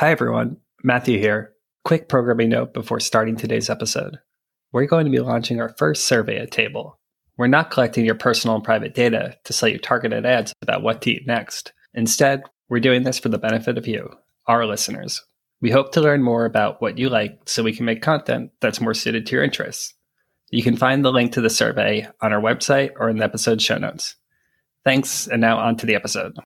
Hi, everyone. Matthew here. Quick programming note before starting today's episode. We're going to be launching our first survey at Table. We're not collecting your personal and private data to sell you targeted ads about what to eat next. Instead, we're doing this for the benefit of you, our listeners. We hope to learn more about what you like so we can make content that's more suited to your interests. You can find the link to the survey on our website or in the episode show notes. Thanks, and now on to the episode.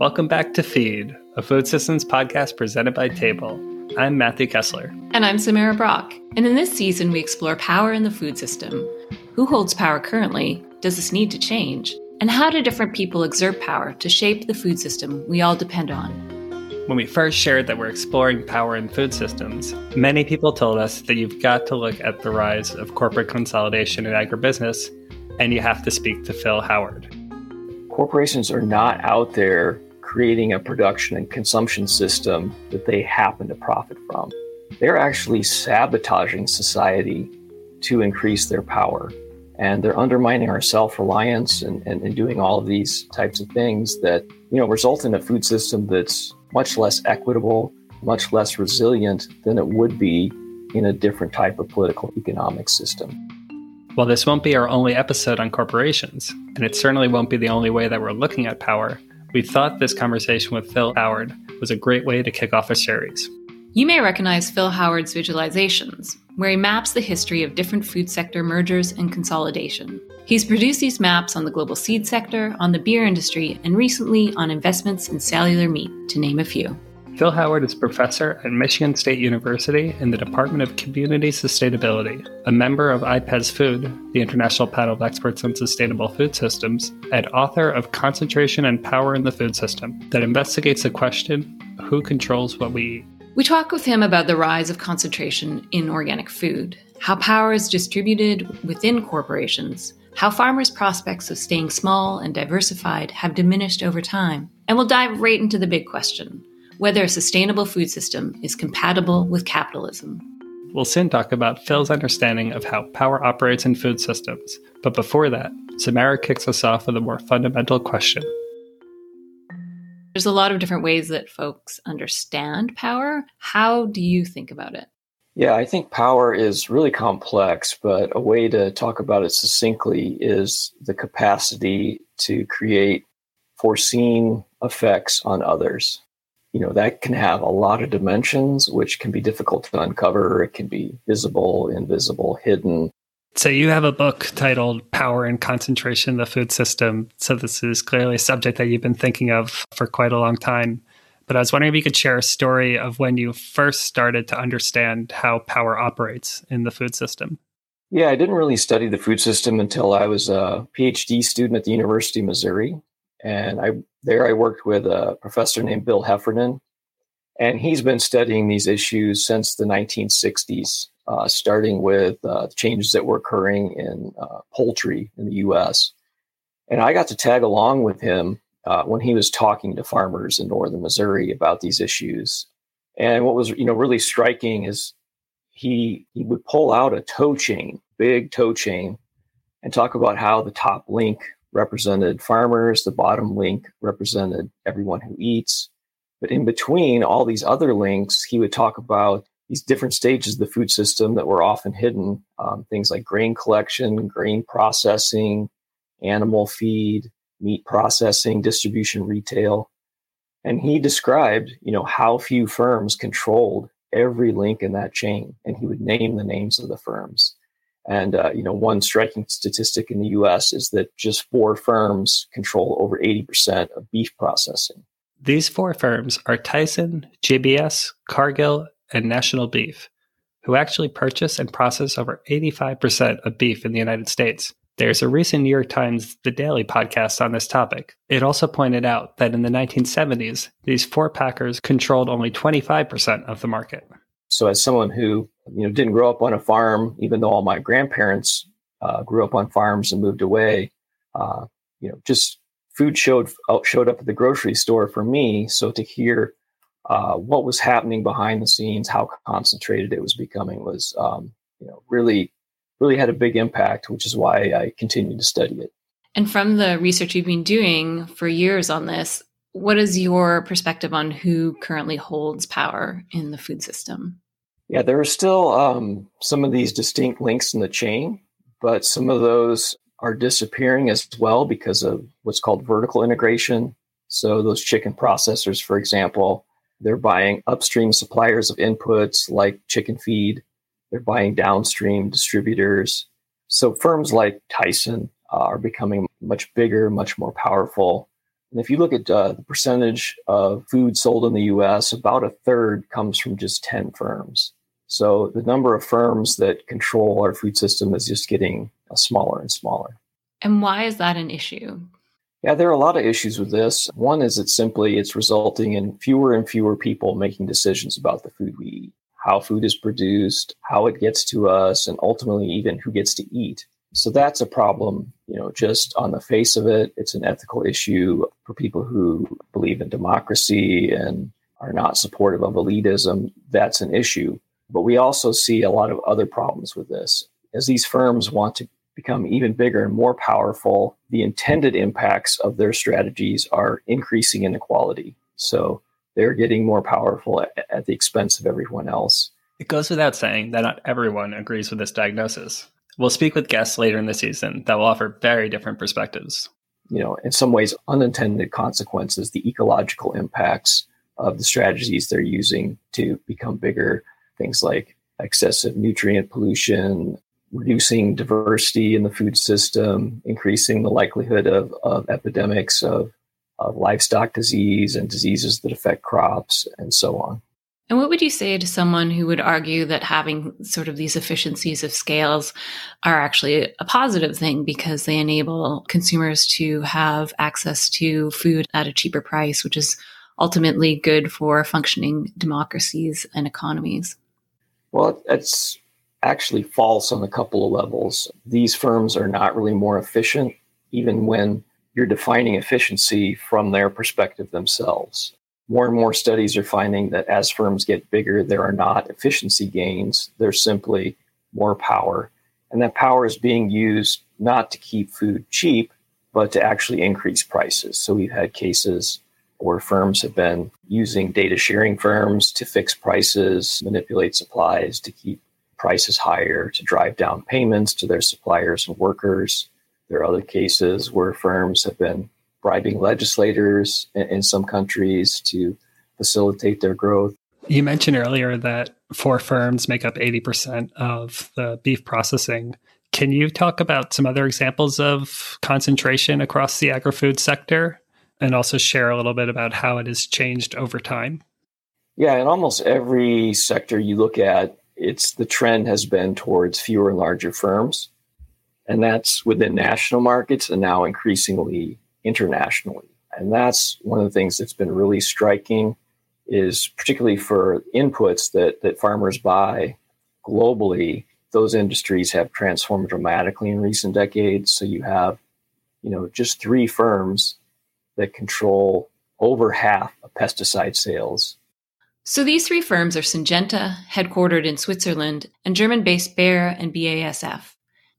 Welcome back to Feed, a food systems podcast presented by Table. I'm Matthew Kessler. And I'm Samara Brock. And in this season, we explore power in the food system. Who holds power currently? Does this need to change? And how do different people exert power to shape the food system we all depend on? When we first shared that we're exploring power in food systems, many people told us that you've got to look at the rise of corporate consolidation in agribusiness, and you have to speak to Phil Howard. Corporations are not out there creating a production and consumption system that they happen to profit from. They're actually sabotaging society to increase their power. And they're undermining our self-reliance and doing all of these types of things that, you know, result in a food system that's much less equitable, much less resilient than it would be in a different type of political economic system. Well, this won't be our only episode on corporations, and it certainly won't be the only way that we're looking at power. We thought this conversation with Phil Howard was a great way to kick off a series. You may recognize Phil Howard's visualizations, where he maps the history of different food sector mergers and consolidation. He's produced these maps on the global seed sector, on the beer industry, and recently on investments in cellular meat, to name a few. Phil Howard is professor at Michigan State University in the Department of Community Sustainability, a member of IPES Food, the International Panel of Experts on Sustainable Food Systems, and author of Concentration and Power in the Food System, that investigates the question, who controls what we eat? We talk with him about the rise of concentration in organic food, how power is distributed within corporations, how farmers' prospects of staying small and diversified have diminished over time, and we'll dive right into the big question: whether a sustainable food system is compatible with capitalism. We'll soon talk about Phil's understanding of how power operates in food systems. But before that, Samara kicks us off with a more fundamental question. There's a lot of different ways that folks understand power. How do you think about it? Yeah, I think power is really complex, but a way to talk about it succinctly is the capacity to create foreseen effects on others. You know, that can have a lot of dimensions, which can be difficult to uncover. It can be visible, invisible, hidden. So you have a book titled Power and Concentration in the Food System. So this is clearly a subject that you've been thinking of for quite a long time. But I was wondering if you could share a story of when you first started to understand how power operates in the food system. Yeah, I didn't really study the food system until I was a PhD student at the University of Missouri. And I worked with a professor named Bill Heffernan, and he's been studying these issues since the 1960s, starting with changes that were occurring in poultry in the U.S. And I got to tag along with him when he was talking to farmers in northern Missouri about these issues. And what was, you know, really striking is he would pull out a tow chain, big tow chain, and talk about how the top link represented farmers, the bottom link represented everyone who eats. But in between all these other links, he would talk about these different stages of the food system that were often hidden, things like grain collection, grain processing, animal feed, meat processing, distribution, retail. And he described, you know, how few firms controlled every link in that chain, and he would name the names of the firms. And, you know, one striking statistic in the U.S. is that just 4 firms control over 80% of beef processing. These 4 firms are Tyson, JBS, Cargill, and National Beef, who actually purchase and process over 85% of beef in the United States. There's a recent New York Times The Daily podcast on this topic. It also pointed out that in the 1970s, these 4 packers controlled only 25% of the market. So as someone who, you know, didn't grow up on a farm, even though all my grandparents grew up on farms and moved away, you know, just food showed up at the grocery store for me. So to hear what was happening behind the scenes, how concentrated it was becoming was, you know, really, really had a big impact, which is why I continued to study it. And from the research you've been doing for years on this, What is your perspective on who currently holds power in the food system? Yeah, there are still some of these distinct links in the chain, but some of those are disappearing as well because of what's called vertical integration. So those chicken processors, for example, they're buying upstream suppliers of inputs like chicken feed. They're buying downstream distributors. So firms like Tyson are becoming much bigger, much more powerful. And if you look at the percentage of food sold in the U.S., about a third comes from just 10 firms. So the number of firms that control our food system is just getting smaller and smaller. And why is that an issue? Yeah, there are a lot of issues with this. One is it's resulting in fewer and fewer people making decisions about the food we eat, how food is produced, how it gets to us, and ultimately even who gets to eat. So that's a problem, just on the face of it. It's an ethical issue for people who believe in democracy and are not supportive of elitism. That's an issue. But we also see a lot of other problems with this. As these firms want to become even bigger and more powerful, the intended impacts of their strategies are increasing inequality. So they're getting more powerful at the expense of everyone else. It goes without saying that not everyone agrees with this diagnosis. We'll speak with guests later in the season that will offer very different perspectives. In some ways, unintended consequences, the ecological impacts of the strategies they're using to become bigger, things like excessive nutrient pollution, reducing diversity in the food system, increasing the likelihood of epidemics of livestock disease and diseases that affect crops and so on. And what would you say to someone who would argue that having sort of these efficiencies of scales are actually a positive thing because they enable consumers to have access to food at a cheaper price, which is ultimately good for functioning democracies and economies? Well, it's actually false on a couple of levels. These firms are not really more efficient, even when you're defining efficiency from their perspective themselves. More and more studies are finding that as firms get bigger, there are not efficiency gains. There's simply more power. And that power is being used not to keep food cheap, but to actually increase prices. So we've had cases where firms have been using data sharing firms to fix prices, manipulate supplies, to keep prices higher, to drive down payments to their suppliers and workers. There are other cases where firms have been bribing legislators in some countries to facilitate their growth. You mentioned earlier that 4 firms make up 80% of the beef processing. Can you talk about some other examples of concentration across the agri-food sector and also share a little bit about how it has changed over time? Yeah, in almost every sector you look at, the trend has been towards fewer and larger firms. And that's within national markets and now increasingly internationally. And that's one of the things that's been really striking is particularly for inputs that farmers buy globally, those industries have transformed dramatically in recent decades. So you have, just 3 firms that control over half of pesticide sales. So these 3 firms are Syngenta, headquartered in Switzerland, and German-based Bayer and BASF.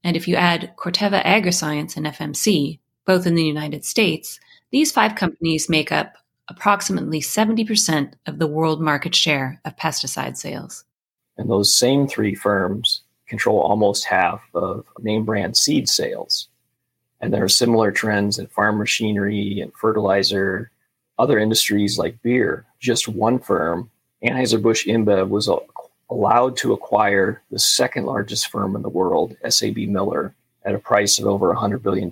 And if you add Corteva Agriscience and FMC, both in the United States, these 5 companies make up approximately 70% of the world market share of pesticide sales. And those same 3 firms control almost half of name brand seed sales. And there are similar trends in farm machinery and fertilizer, other industries like beer. Just one firm, Anheuser-Busch InBev, was allowed to acquire the second largest firm in the world, S.A.B. Miller, at a price of over $100 billion.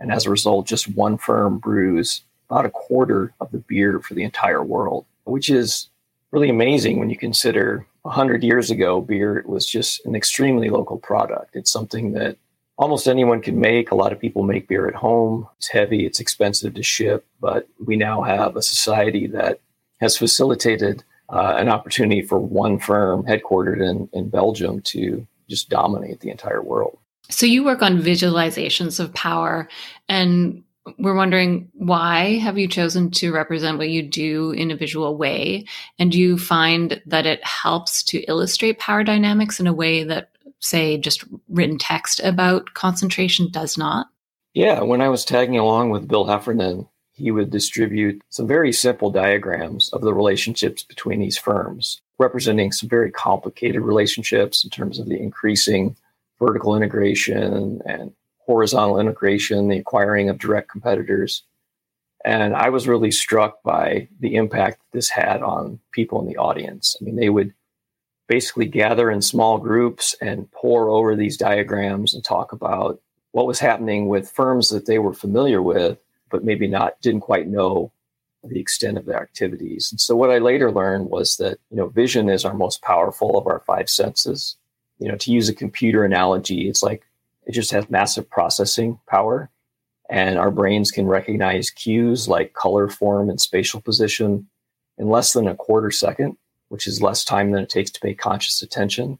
And as a result, just one firm brews about a quarter of the beer for the entire world, which is really amazing when you consider 100 years ago, beer was just an extremely local product. It's something that almost anyone can make. A lot of people make beer at home. It's heavy, it's expensive to ship, but we now have a society that has facilitated an opportunity for one firm headquartered in Belgium to just dominate the entire world. So you work on visualizations of power, and we're wondering, why have you chosen to represent what you do in a visual way? And do you find that it helps to illustrate power dynamics in a way that, say, just written text about concentration does not? Yeah, when I was tagging along with Bill Heffernan he would distribute some very simple diagrams of the relationships between these firms, representing some very complicated relationships in terms of the increasing vertical integration and horizontal integration, the acquiring of direct competitors. And I was really struck by the impact this had on people in the audience. I mean, they would basically gather in small groups and pore over these diagrams and talk about what was happening with firms that they were familiar with, but maybe didn't quite know the extent of their activities. And so what I later learned was that, vision is our most powerful of our five senses. To use a computer analogy, it's like it just has massive processing power. And our brains can recognize cues like color, form, and spatial position in less than a quarter second, which is less time than it takes to pay conscious attention.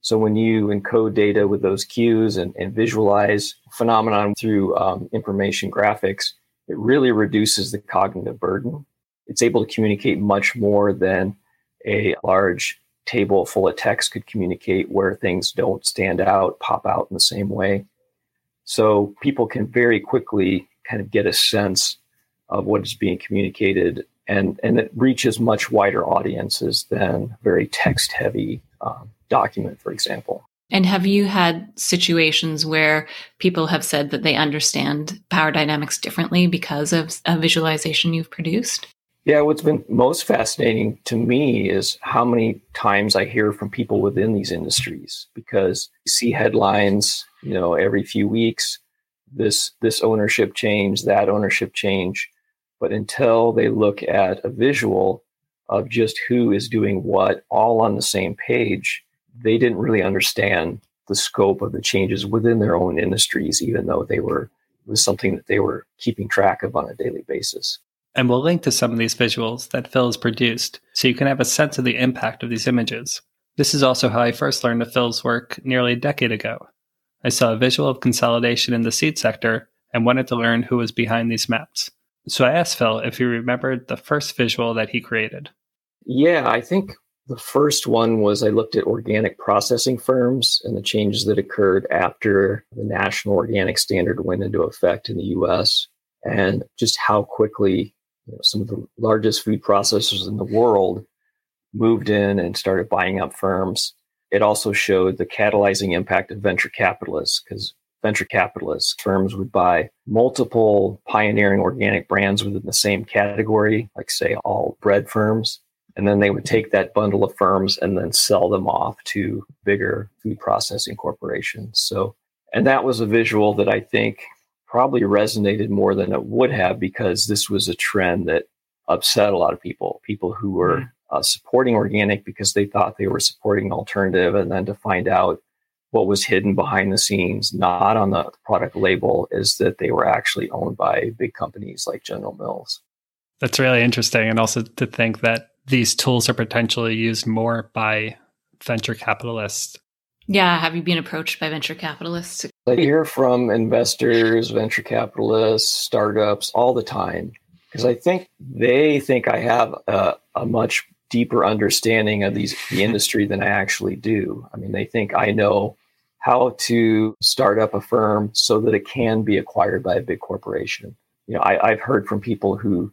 So when you encode data with those cues and visualize phenomenon through information graphics, it really reduces the cognitive burden. It's able to communicate much more than a large table full of text could communicate, where things don't stand out, pop out in the same way. So people can very quickly kind of get a sense of what is being communicated, and it reaches much wider audiences than very text-heavy document, for example. And have you had situations where people have said that they understand power dynamics differently because of a visualization you've produced? Yeah, what's been most fascinating to me is how many times I hear from people within these industries, because you see headlines, every few weeks, this ownership change, that ownership change. But until they look at a visual of just who is doing what all on the same page, they didn't really understand the scope of the changes within their own industries, even though it was something that they were keeping track of on a daily basis. And we'll link to some of these visuals that Phil has produced so you can have a sense of the impact of these images. This is also how I first learned of Phil's work nearly a decade ago. I saw a visual of consolidation in the seed sector and wanted to learn who was behind these maps. So I asked Phil if he remembered the first visual that he created. Yeah, I think the first one was I looked at organic processing firms and the changes that occurred after the national organic standard went into effect in the U.S. and just how quickly some of the largest food processors in the world moved in and started buying up firms. It also showed the catalyzing impact of venture capitalists, because venture capitalist firms would buy multiple pioneering organic brands within the same category, like, say, all bread firms. And then they would take that bundle of firms and then sell them off to bigger food processing corporations. And that was a visual that I think probably resonated more than it would have, because this was a trend that upset a lot of people who were supporting organic because they thought they were supporting alternative, and then to find out what was hidden behind the scenes, not on the product label, is that they were actually owned by big companies like General Mills. That's really interesting. And also to think that these tools are potentially used more by venture capitalists. Yeah. Have you been approached by venture capitalists? I hear from investors, venture capitalists, startups all the time, because I think they think I have a much deeper understanding of the industry than I actually do. I mean, they think I know how to start up a firm so that it can be acquired by a big corporation. I've heard from people who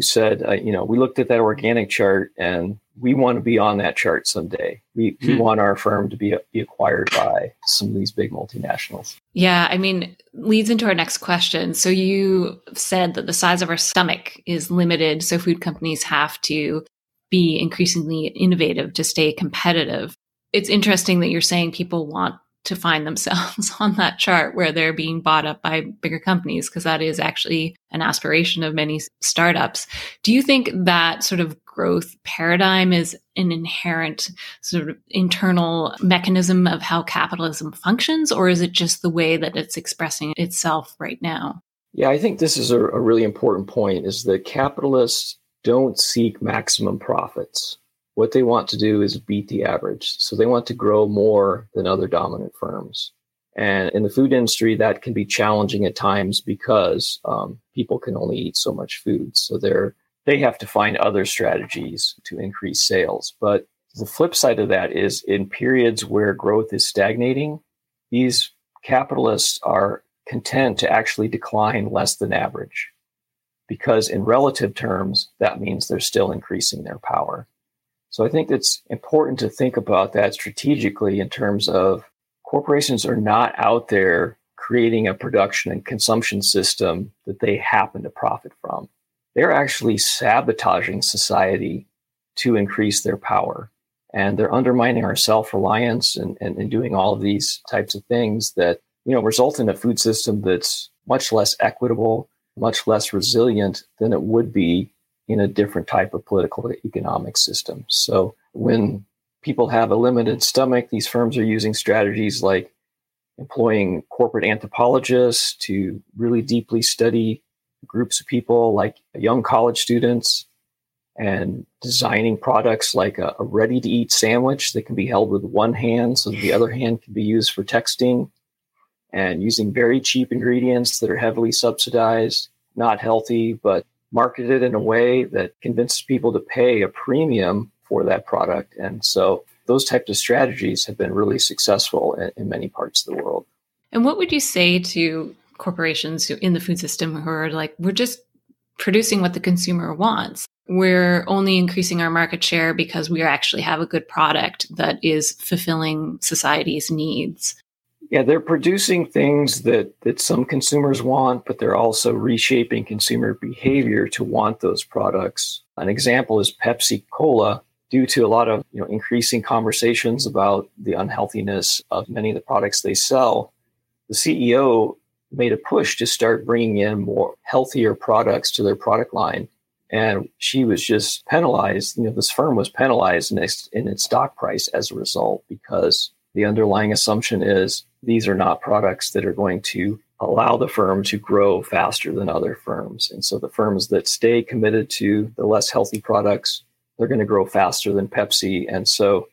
said, we looked at that organic chart and we want to be on that chart someday. We want our firm to be acquired by some of these big multinationals. Yeah, I mean, leads into our next question. So you said that the size of our stomach is limited, so food companies have to be increasingly innovative to stay competitive. It's interesting that you're saying people want to find themselves on that chart where they're being bought up by bigger companies, because that is actually an aspiration of many startups. Do you think that sort of growth paradigm is an inherent sort of internal mechanism of how capitalism functions, or is it just the way that it's expressing itself right now? Yeah, I think this is a really important point, is that capitalists don't seek maximum profits. What they want to do is beat the average. So they want to grow more than other dominant firms. And in the food industry, that can be challenging at times because people can only eat so much food. So they have to find other strategies to increase sales. But the flip side of that is, in periods where growth is stagnating, these capitalists are content to actually decline less than average. because in relative terms, that means they're still increasing their power. So I think it's important to think about that strategically in terms of corporations are not out there creating a production and consumption system that they happen to profit from. They're actually sabotaging society to increase their power. And they're undermining our self-reliance and doing all of these types of things that, you know, result in a food system that's much less equitable, much less resilient than it would be in a different type of political economic system. So when people have a limited stomach, these firms are using strategies like employing corporate anthropologists to really deeply study groups of people like young college students and designing products like a ready-to-eat sandwich that can be held with one hand so that the other hand can be used for texting, and using very cheap ingredients that are heavily subsidized, not healthy, but marketed in a way that convinces people to pay a premium for that product. And so those types of strategies have been really successful in many parts of the world. And what would you say to corporations who in the food system who are like, we're just producing what the consumer wants? We're only increasing our market share because we actually have a good product that is fulfilling society's needs. Yeah, they're producing things that some consumers want, but they're also reshaping consumer behavior to want those products. An example is Pepsi Cola. Due to a lot of increasing conversations about the unhealthiness of many of the products they sell, the CEO made a push to start bringing in more healthier products to their product line. And she was just penalized. This firm was penalized in its stock price as a result, because the underlying assumption is these are not products that are going to allow the firm to grow faster than other firms. And so the firms that stay committed to the less healthy products, they're going to grow faster than Pepsi. And so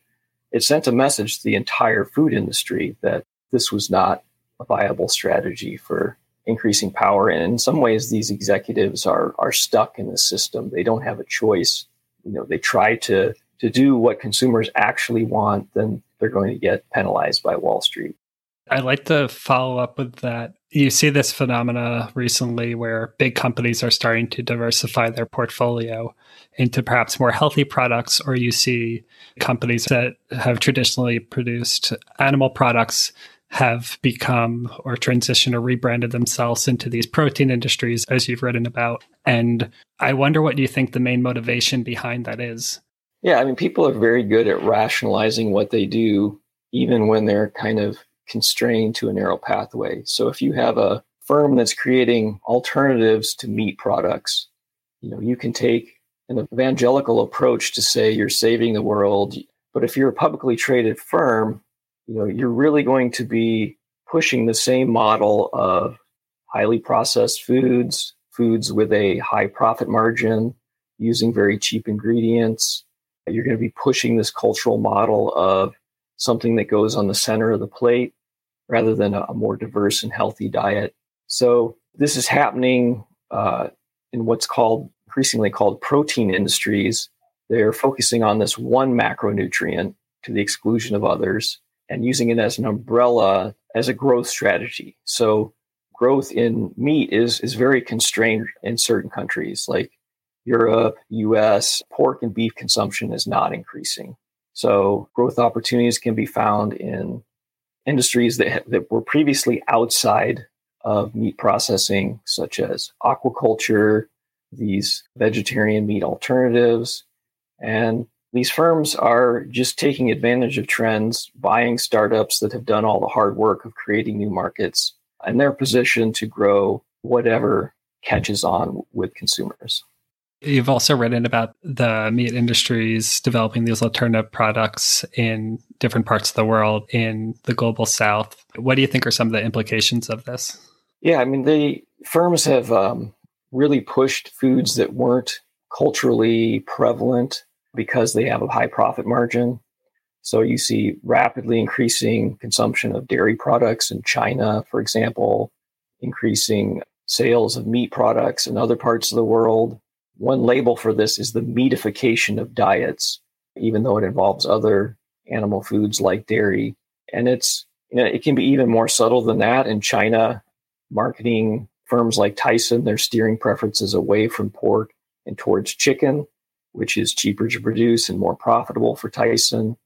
it sent a message to the entire food industry that this was not a viable strategy for increasing power. And in some ways, these executives are stuck in the system. They don't have a choice. They try to do what consumers actually want, then they're going to get penalized by Wall Street. I'd like to follow up with that. You see this phenomena recently where big companies are starting to diversify their portfolio into perhaps more healthy products, or you see companies that have traditionally produced animal products have become or transitioned or rebranded themselves into these protein industries, as you've written about. And I wonder what you think the main motivation behind that is. Yeah, people are very good at rationalizing what they do, even when they're kind of constrained to a narrow pathway. So if you have a firm that's creating alternatives to meat products, you can take an evangelical approach to say you're saving the world. But if you're a publicly traded firm, you're really going to be pushing the same model of highly processed foods, foods with a high profit margin, using very cheap ingredients. You're going to be pushing this cultural model of something that goes on the center of the plate rather than a more diverse and healthy diet. So this is happening in what's increasingly called protein industries. They're focusing on this one macronutrient to the exclusion of others and using it as an umbrella as a growth strategy. So growth in meat is very constrained in certain countries like Europe, US. Pork and beef consumption is not increasing. So growth opportunities can be found in industries that were previously outside of meat processing, such as aquaculture, these vegetarian meat alternatives. And these firms are just taking advantage of trends, buying startups that have done all the hard work of creating new markets, and they're positioned to grow whatever catches on with consumers. You've also written about the meat industries developing these alternative products in different parts of the world, in the global south. What do you think are some of the implications of this? Yeah, the firms have really pushed foods that weren't culturally prevalent because they have a high profit margin. So you see rapidly increasing consumption of dairy products in China, for example, increasing sales of meat products in other parts of the world. One label for this is the meatification of diets, even though it involves other animal foods like dairy. And it can be even more subtle than that. In China, marketing firms like Tyson, they're steering preferences away from pork and towards chicken, which is cheaper to produce and more profitable for Tyson.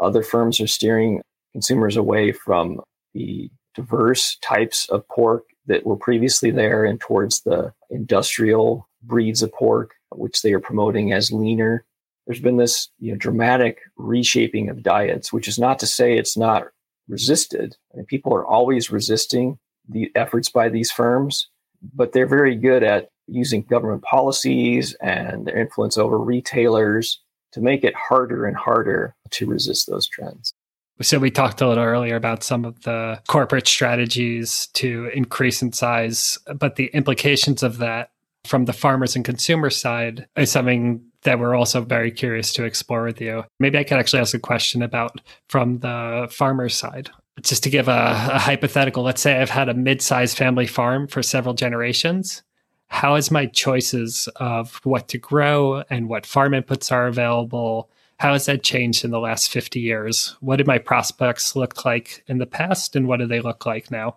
Other firms are steering consumers away from the diverse types of pork that were previously there and towards the industrial breeds of pork, which they are promoting as leaner. There's been this dramatic reshaping of diets, which is not to say it's not resisted. I mean, people are always resisting the efforts by these firms, but they're very good at using government policies and their influence over retailers to make it harder and harder to resist those trends. So we talked a little earlier about some of the corporate strategies to increase in size, but the implications of that from the farmers and consumer side is something that we're also very curious to explore with you. Maybe I could actually ask a question about from the farmer's side. Just to give a hypothetical, let's say I've had a mid-sized family farm for several generations. How is my choices of what to grow and what farm inputs are available? How has that changed in the last 50 years? What did my prospects look like in the past, and what do they look like now?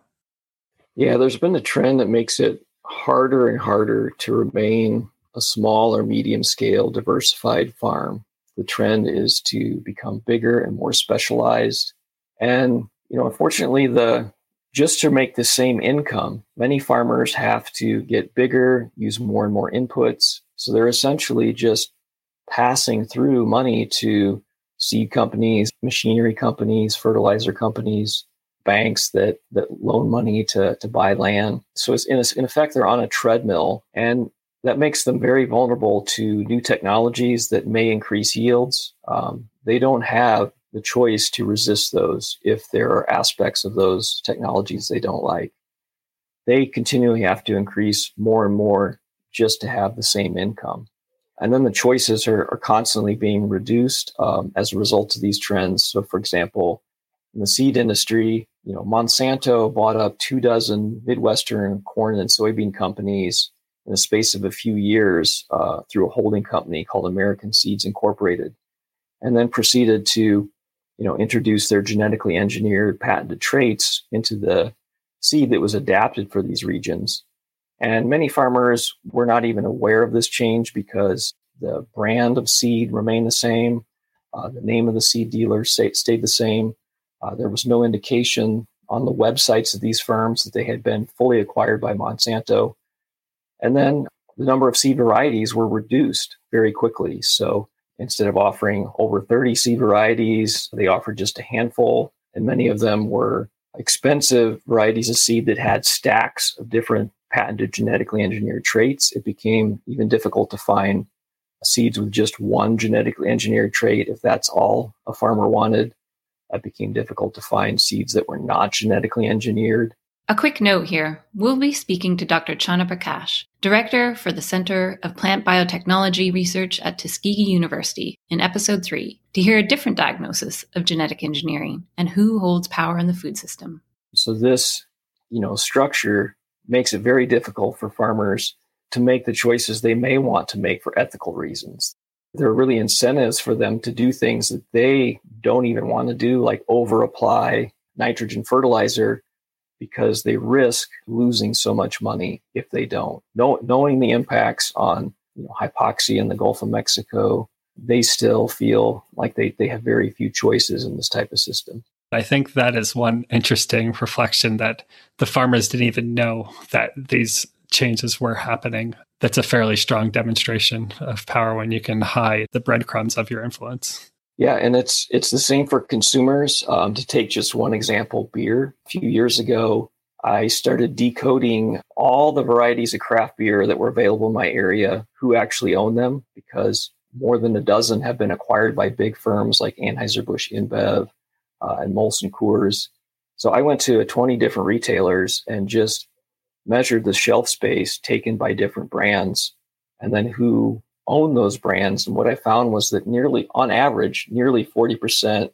Yeah, there's been a trend that makes it harder and harder to remain a small or medium-scale diversified farm. The trend is to become bigger and more specialized. And, unfortunately, just to make the same income, many farmers have to get bigger, use more and more inputs. So they're essentially just passing through money to seed companies, machinery companies, fertilizer companies, banks that loan money to buy land. So it's in effect, they're on a treadmill, and that makes them very vulnerable to new technologies that may increase yields. They don't have the choice to resist those if there are aspects of those technologies they don't like. They continually have to increase more and more just to have the same income. And then the choices are constantly being reduced as a result of these trends. So, for example, in the seed industry, Monsanto bought up 2 dozen Midwestern corn and soybean companies in the space of a few years through a holding company called American Seeds Incorporated, and then proceeded to, introduce their genetically engineered patented traits into the seed that was adapted for these regions. And many farmers were not even aware of this change because the brand of seed remained the same. The name of the seed dealer stayed the same. There was no indication on the websites of these firms that they had been fully acquired by Monsanto. And then the number of seed varieties were reduced very quickly. So instead of offering over 30 seed varieties, they offered just a handful. And many of them were expensive varieties of seed that had stacks of different patented genetically engineered traits. It became even difficult to find seeds with just one genetically engineered trait. If that's all a farmer wanted, it became difficult to find seeds that were not genetically engineered. A quick note here, we'll be speaking to Dr. Chana Prakash, Director for the Center of Plant Biotechnology Research at Tuskegee University, in Episode 3, to hear a different diagnosis of genetic engineering and who holds power in the food system. So this, structure makes it very difficult for farmers to make the choices they may want to make for ethical reasons. There are really incentives for them to do things that they don't even want to do, like over-apply nitrogen fertilizer, because they risk losing so much money if they don't. Knowing the impacts on hypoxia in the Gulf of Mexico, they still feel like they have very few choices in this type of system. I think that is one interesting reflection, that the farmers didn't even know that these changes were happening. That's a fairly strong demonstration of power when you can hide the breadcrumbs of your influence. Yeah, and it's the same for consumers. To take just one example, beer. A few years ago, I started decoding all the varieties of craft beer that were available in my area, who actually owned them, because more than a dozen have been acquired by big firms like Anheuser-Busch InBev, and Molson Coors. So I went to 20 different retailers and just measured the shelf space taken by different brands and then who owned those brands. And what I found was that on average, nearly 40%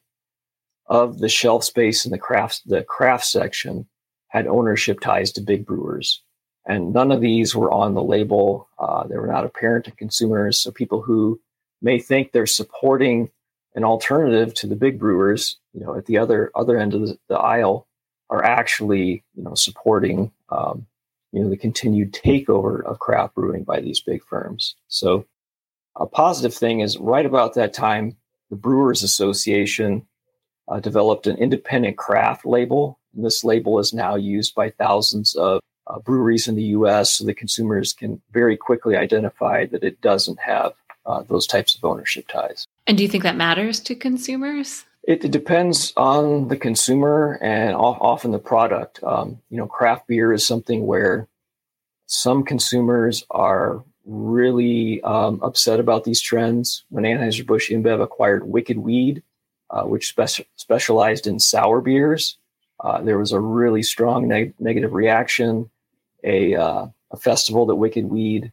of the shelf space in the craft section had ownership ties to big brewers. And none of these were on the label. They were not apparent to consumers. So people who may think they're supporting an alternative to the big brewers, at the other end of the aisle, are actually supporting the continued takeover of craft brewing by these big firms. So a positive thing is right about that time, the Brewers Association developed an independent craft label. And this label is now used by thousands of breweries in the U.S. so that consumers can very quickly identify that it doesn't have those types of ownership ties. And do you think that matters to consumers? It depends on the consumer and often the product. Craft beer is something where some consumers are really upset about these trends. When Anheuser-Busch InBev acquired Wicked Weed, which specialized in sour beers, there was a really strong negative reaction. A festival that Wicked Weed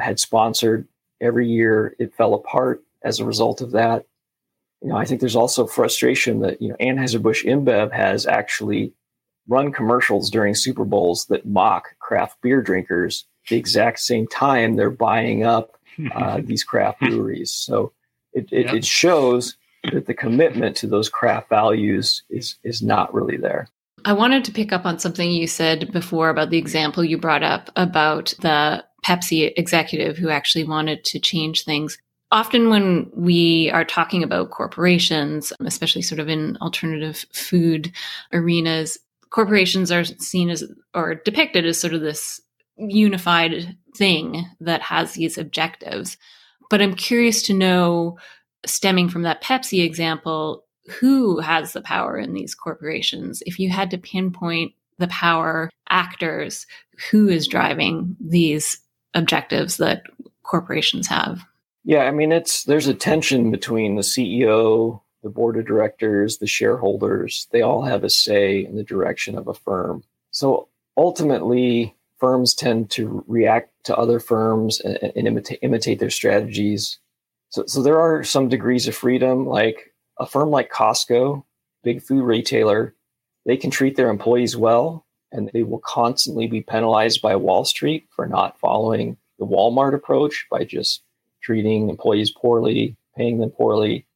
had sponsored every year, it fell apart as a result of that. I think there's also frustration that, Anheuser-Busch InBev has actually run commercials during Super Bowls that mock craft beer drinkers the exact same time they're buying up these craft breweries. So it shows that the commitment to those craft values is not really there. I wanted to pick up on something you said before about the example you brought up about the Pepsi executive who actually wanted to change things. Often when we are talking about corporations, especially sort of in alternative food arenas, corporations are seen as or depicted as sort of this unified thing that has these objectives. But I'm curious to know, stemming from that Pepsi example, who has the power in these corporations? If you had to pinpoint the power actors, who is driving these objectives that corporations have? Yeah, there's a tension between the CEO, the board of directors, the shareholders. They all have a say in the direction of a firm. So ultimately, firms tend to react to other firms and imitate their strategies. So there are some degrees of freedom. Like a firm like Costco, big food retailer, they can treat their employees well, and they will constantly be penalized by Wall Street for not following the Walmart approach by just treating employees poorly, paying them poorly,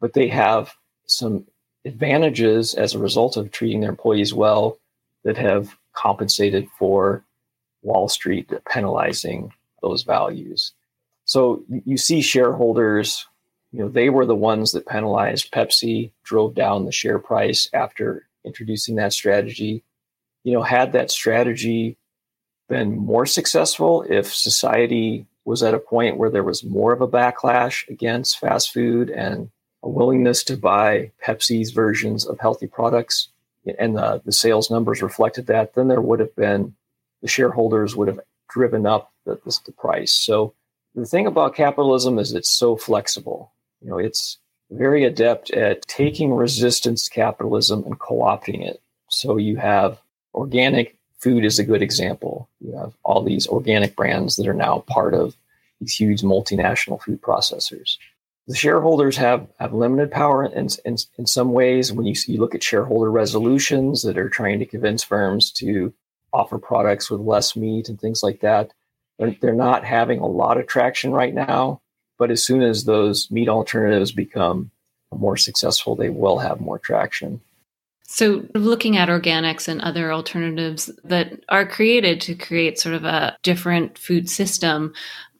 but they have some advantages as a result of treating their employees well that have compensated for Wall Street penalizing those values. So you see shareholders, they were the ones that penalized Pepsi, drove down the share price after introducing that strategy. Had that strategy been more successful, if society was at a point where there was more of a backlash against fast food and a willingness to buy Pepsi's versions of healthy products, and the sales numbers reflected that, then there would have been, the shareholders would have driven up the price. So the thing about capitalism is it's so flexible. It's very adept at taking resistance to capitalism and co-opting it. So you have organic food is a good example. You have all these organic brands that are now part of these huge multinational food processors. The shareholders have limited power in some ways. When you look at shareholder resolutions that are trying to convince firms to offer products with less meat and things like that, they're not having a lot of traction right now. But as soon as those meat alternatives become more successful, they will have more traction. So looking at organics and other alternatives that are created to create sort of a different food system,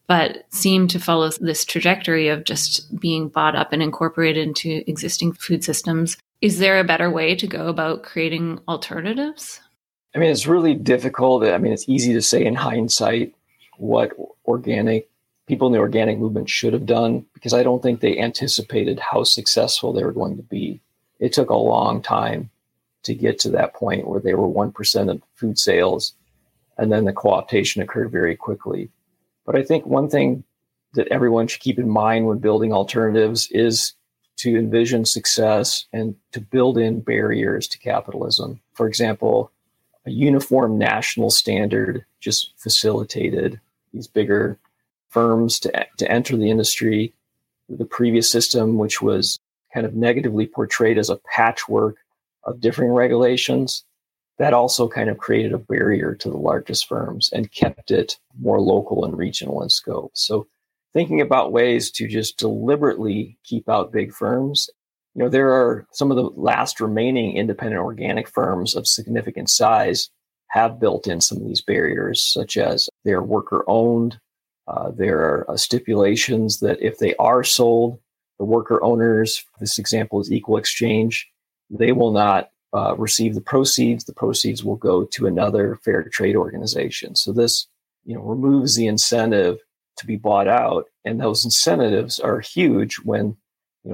but seem to follow this trajectory of just being bought up and incorporated into existing food systems, is there a better way to go about creating alternatives? It's really difficult. It's easy to say in hindsight what people in the organic movement should have done, because I don't think they anticipated how successful they were going to be. It took a long time to get to that point where they were 1% of food sales, and then the co-optation occurred very quickly. But I think one thing that everyone should keep in mind when building alternatives is to envision success and to build in barriers to capitalism. For example, a uniform national standard just facilitated these bigger firms to enter the industry. The previous system, which was kind of negatively portrayed as a patchwork of differing regulations, that also kind of created a barrier to the largest firms and kept it more local and regional in scope. So thinking about ways to just deliberately keep out big firms. There are some of the last remaining independent organic firms of significant size have built in some of these barriers, such as they're worker-owned. There are stipulations that if they are sold, the worker owners, this example is Equal Exchange, they will not receive the proceeds. The proceeds will go to another fair trade organization. So this, removes the incentive to be bought out. And those incentives are huge when,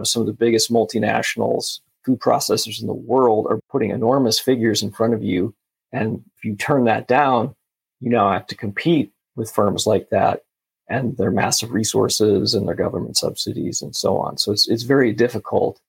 some of the biggest multinationals, food processors in the world are putting enormous figures in front of you. And if you turn that down, you now have to compete with firms like that and their massive resources and their government subsidies and so on. So it's very difficult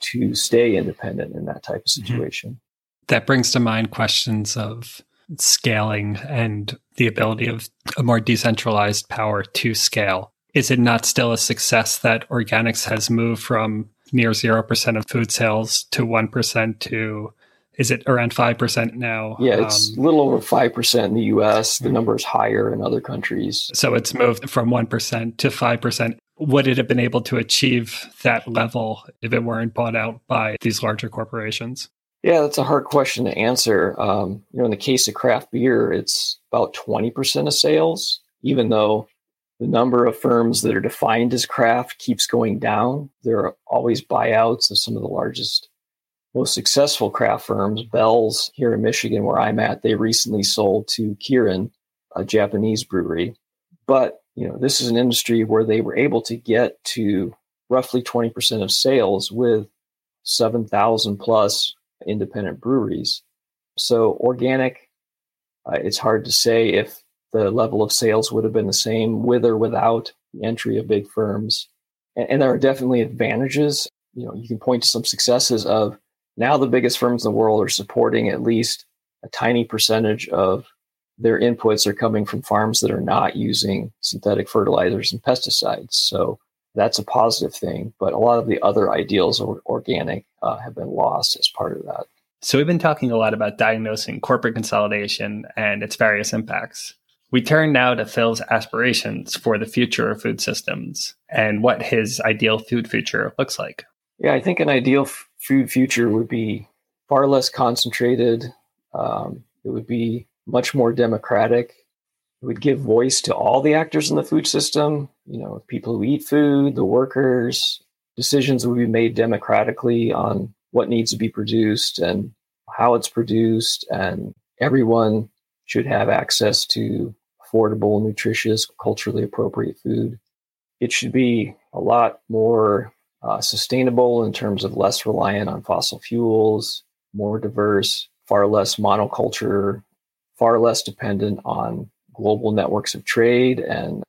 to stay independent in that type of situation. Mm-hmm. That brings to mind questions of scaling and the ability of a more decentralized power to scale. Is it not still a success that organics has moved from near 0% of food sales to 1% to, is it around 5% now? Yeah, it's a little over 5% in the US. The number is higher in other countries. So it's moved from 1% to 5%. Would it have been able to achieve that level if it weren't bought out by these larger corporations? Yeah, that's a hard question to answer. In the case of craft beer, it's about 20% of sales, even though the number of firms that are defined as craft keeps going down. There are always buyouts of some of the largest, most successful craft firms. Bell's here in Michigan, where I'm at, they recently sold to Kirin, a Japanese brewery. But, this is an industry where they were able to get to roughly 20% of sales with 7,000 plus independent breweries. So organic, it's hard to say if the level of sales would have been the same with or without the entry of big firms. And there are definitely advantages. You can point to some successes of now the biggest firms in the world are supporting at least a tiny percentage of their inputs are coming from farms that are not using synthetic fertilizers and pesticides. So that's a positive thing. But a lot of the other ideals of organic have been lost as part of that. So we've been talking a lot about diagnosing corporate consolidation and its various impacts. We turn now to Phil's aspirations for the future of food systems and what his ideal food future looks like. Yeah, I think an ideal food future would be far less concentrated. It would be much more democratic. It would give voice to all the actors in the food system, people who eat food, the workers. Decisions would be made democratically on what needs to be produced and how it's produced, and everyone should have access to affordable, nutritious, culturally appropriate food. It should be a lot more sustainable in terms of less reliant on fossil fuels, more diverse, far less monoculture, far less dependent on global networks of trade. And,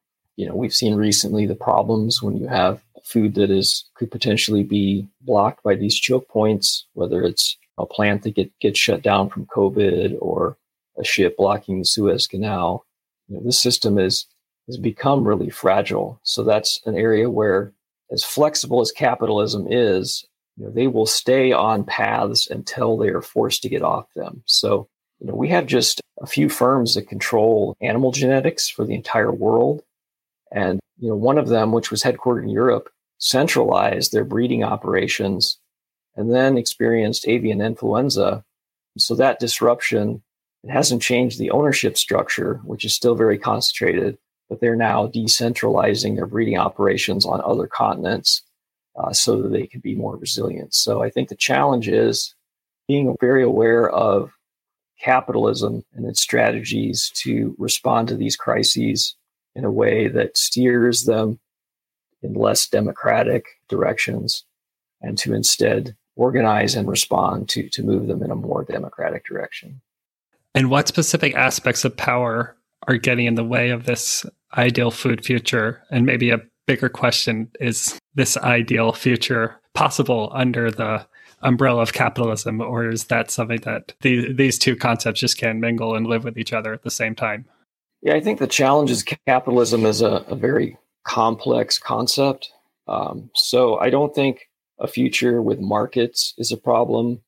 we've seen recently the problems when you have food that could potentially be blocked by these choke points, whether it's a plant that gets shut down from COVID or a ship blocking the Suez Canal. This system has become really fragile. So that's an area where, as flexible as capitalism is, they will stay on paths until they are forced to get off them. So, we have just a few firms that control animal genetics for the entire world. And, one of them, which was headquartered in Europe, centralized their breeding operations and then experienced avian influenza. So that disruption, it hasn't changed the ownership structure, which is still very concentrated, but they're now decentralizing their breeding operations on other continents so that they can be more resilient. So I think the challenge is being very aware of capitalism and its strategies to respond to these crises in a way that steers them in less democratic directions, and to instead organize and respond to move them in a more democratic direction. And what specific aspects of power are getting in the way of this ideal food future? And maybe a bigger question is this ideal future possible under the umbrella of capitalism, or is that something that these two concepts just can't mingle and live with each other at the same time? Yeah, I think the challenge is capitalism is a very complex concept. So I don't think a future with markets is a problem,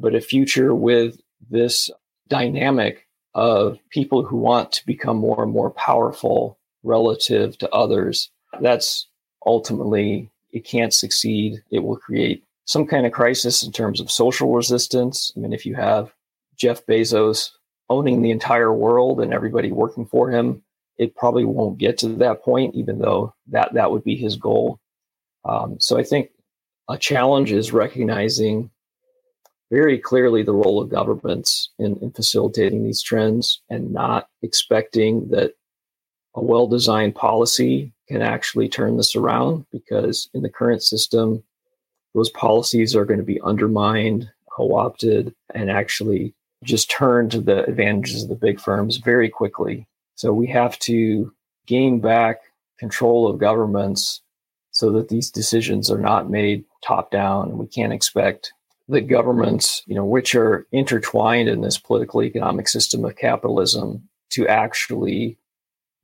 but a future with this dynamic of people who want to become more and more powerful relative to others, that's ultimately, it can't succeed. It will create some kind of crisis in terms of social resistance. I mean, if you have Jeff Bezos owning the entire world and everybody working for him, it probably won't get to that point, even though that would be his goal. So I think a challenge is recognizing very clearly the role of governments in facilitating these trends, and not expecting that a well-designed policy can actually turn this around, because in the current system, those policies are going to be undermined, co-opted, and actually just turn to the advantages of the big firms very quickly. So we have to gain back control of governments so that these decisions are not made top down, and we can't expect the governments, which are intertwined in this political economic system of capitalism, to actually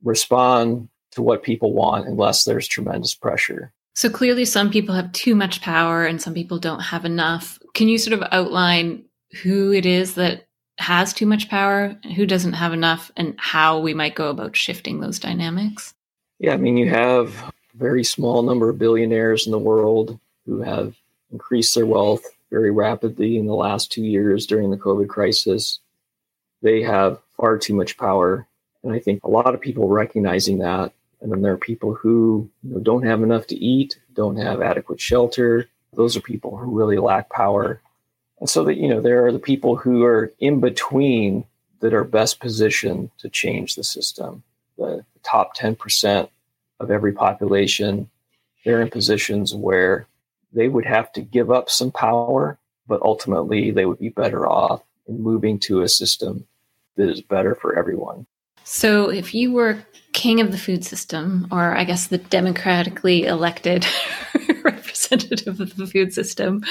respond to what people want unless there's tremendous pressure. So clearly some people have too much power and some people don't have enough. Can you sort of outline who it is that has too much power, who doesn't have enough, and how we might go about shifting those dynamics? Yeah, I mean, you have a very small number of billionaires in the world who have increased their wealth very rapidly in the last 2 years during the COVID crisis. They have far too much power. And I think a lot of people recognizing that. And then there are people who don't have enough to eat, don't have adequate shelter. Those are people who really lack power. And so that, there are the people who are in between that are best positioned to change the system. The top 10% of every population, they're in positions where they would have to give up some power, but ultimately they would be better off in moving to a system that is better for everyone. So if you were king of the food system, or I guess the democratically elected representative of the food system,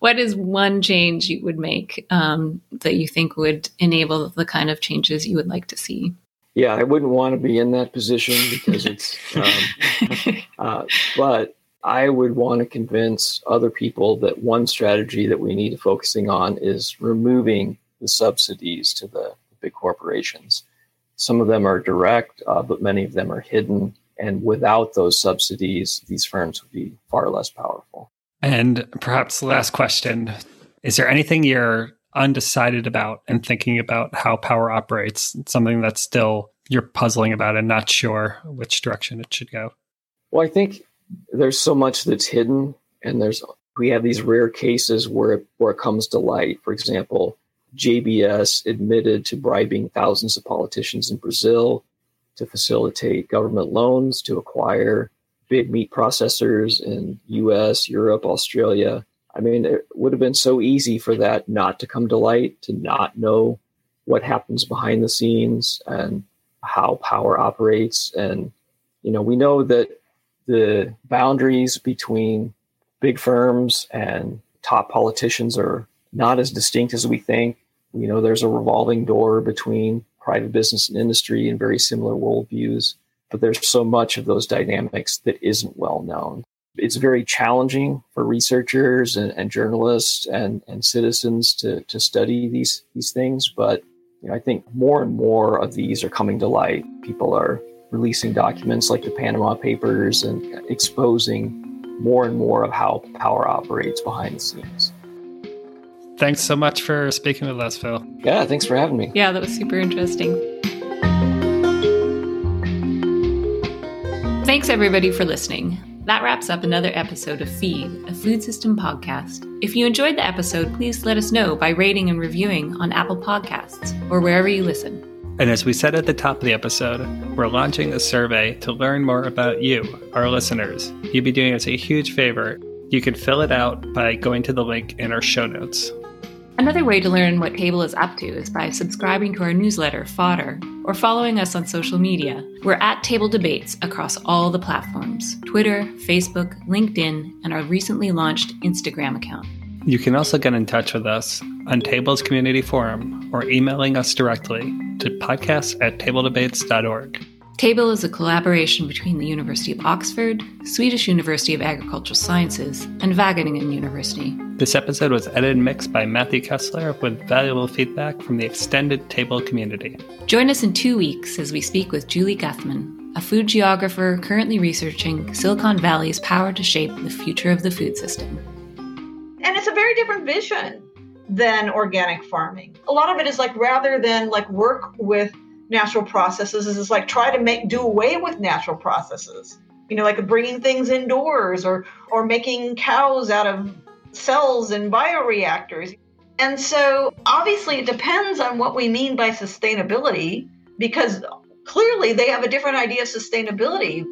what is one change you would make that you think would enable the kind of changes you would like to see? Yeah, I wouldn't want to be in that position because it's, but I would want to convince other people that one strategy that we need to focusing on is removing the subsidies to the big corporations. Some of them are direct, but many of them are hidden. And without those subsidies, these firms would be far less powerful. And perhaps the last question, is there anything you're undecided about and thinking about how power operates? Something that's still you're puzzling about and not sure which direction it should go? Well, I think there's so much that's hidden, and we have these rare cases where it comes to light. For example, JBS admitted to bribing thousands of politicians in Brazil to facilitate government loans to acquire big meat processors in U.S., Europe, Australia. I mean, it would have been so easy for that not to come to light, to not know what happens behind the scenes and how power operates. And, we know that the boundaries between big firms and top politicians are not as distinct as we think. There's a revolving door between private business and industry and very similar worldviews, but there's so much of those dynamics that isn't well known. It's very challenging for researchers and journalists and citizens to study these things. But I think more and more of these are coming to light. People are releasing documents like the Panama Papers and exposing more and more of how power operates behind the scenes. Thanks so much for speaking with us, Phil. Yeah, thanks for having me. Yeah, that was super interesting. Thanks, everybody, for listening. That wraps up another episode of Feed, a food system podcast. If you enjoyed the episode, please let us know by rating and reviewing on Apple Podcasts or wherever you listen. And as we said at the top of the episode, we're launching a survey to learn more about you, our listeners. You'd be doing us a huge favor. You can fill it out by going to the link in our show notes. Another way to learn what Table is up to is by subscribing to our newsletter, Fodder, or following us on social media. We're at Table Debates across all the platforms: Twitter, Facebook, LinkedIn, and our recently launched Instagram account. You can also get in touch with us on Table's community forum or emailing us directly to podcast@tabledebates.org. Table is a collaboration between the University of Oxford, Swedish University of Agricultural Sciences, and Wageningen University. This episode was edited and mixed by Matthew Kessler, with valuable feedback from the extended Table community. Join us in 2 weeks as we speak with Julie Guthman, a food geographer currently researching Silicon Valley's power to shape the future of the food system. And it's a very different vision. than organic farming. A lot of it is like, rather than like work with natural processes, is like try to do away with natural processes. You know, like bringing things indoors or making cows out of cells in bioreactors. And so obviously it depends on what we mean by sustainability, because clearly they have a different idea of sustainability.